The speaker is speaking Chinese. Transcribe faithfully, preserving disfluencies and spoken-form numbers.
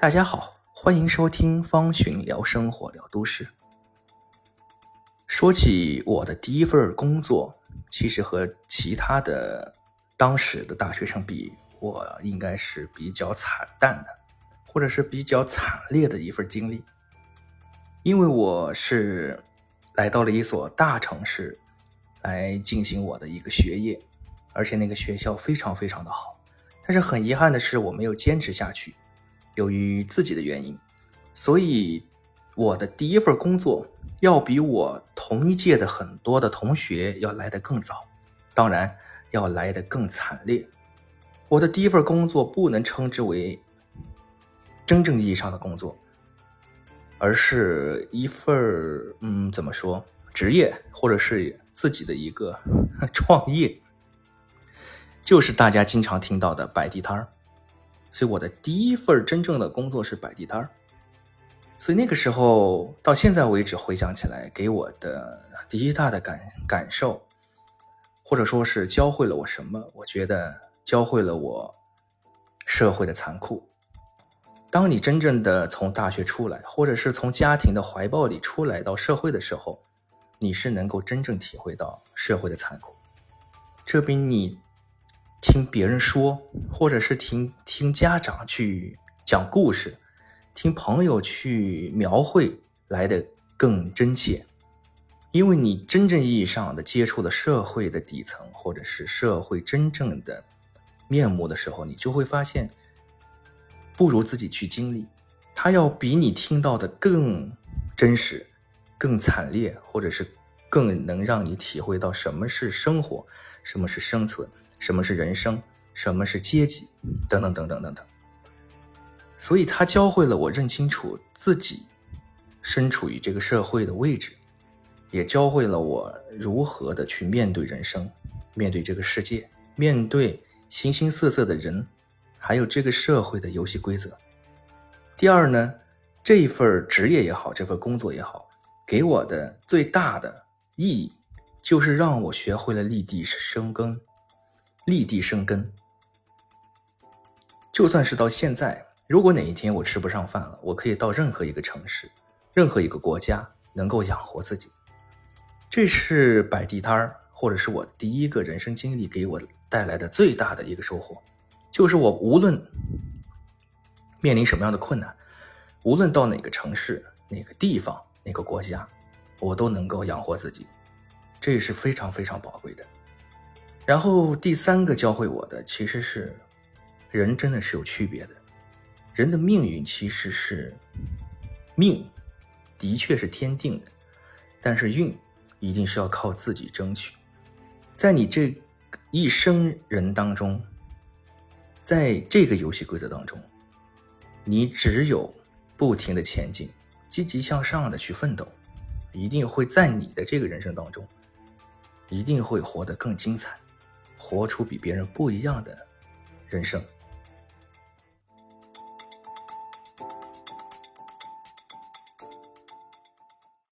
大家好，欢迎收听方寻聊生活聊都市。说起我的第一份工作，其实和其他的当时的大学生比，我应该是比较惨淡的，或者是比较惨烈的一份经历。因为我是来到了一所大城市来进行我的一个学业，而且那个学校非常非常的好，但是很遗憾的是我没有坚持下去，由于自己的原因，所以我的第一份工作要比我同一届的很多的同学要来得更早，当然要来得更惨烈。我的第一份工作不能称之为真正意义上的工作，而是一份嗯，怎么说，职业，或者是自己的一个创业，就是大家经常听到的摆地摊儿。所以我的第一份真正的工作是摆地摊儿。所以那个时候到现在为止回想起来，给我的第一大的感感受，或者说是教会了我什么，我觉得教会了我社会的残酷。当你真正的从大学出来，或者是从家庭的怀抱里出来到社会的时候，你是能够真正体会到社会的残酷。这比你听别人说，或者是听听家长去讲故事，听朋友去描绘来的更真切，因为你真正意义上的接触了社会的底层，或者是社会真正的面目的时候，你就会发现不如自己去经历，它要比你听到的更真实，更惨烈，或者是更能让你体会到什么是生活，什么是生存，什么是人生，什么是阶级，等等等等等等。所以它教会了我认清楚自己身处于这个社会的位置，也教会了我如何的去面对人生，面对这个世界，面对形形色色的人，还有这个社会的游戏规则。第二呢，这一份职业也好，这份工作也好，给我的最大的意义就是让我学会了立地生根。立地生根，就算是到现在，如果哪一天我吃不上饭了，我可以到任何一个城市，任何一个国家，能够养活自己。这是摆地摊儿，或者是我第一个人生经历给我带来的最大的一个收获，就是我无论面临什么样的困难，无论到哪个城市，哪个地方，哪个国家，我都能够养活自己，这是非常非常宝贵的。然后第三个教会我的其实是人真的是有区别的，人的命运其实是命的确是天定的，但是运一定是要靠自己争取。在你这一生人当中，在这个游戏规则当中，你只有不停的前进，积极向上的去奋斗，一定会在你的这个人生当中一定会活得更精彩，活出比别人不一样的人生。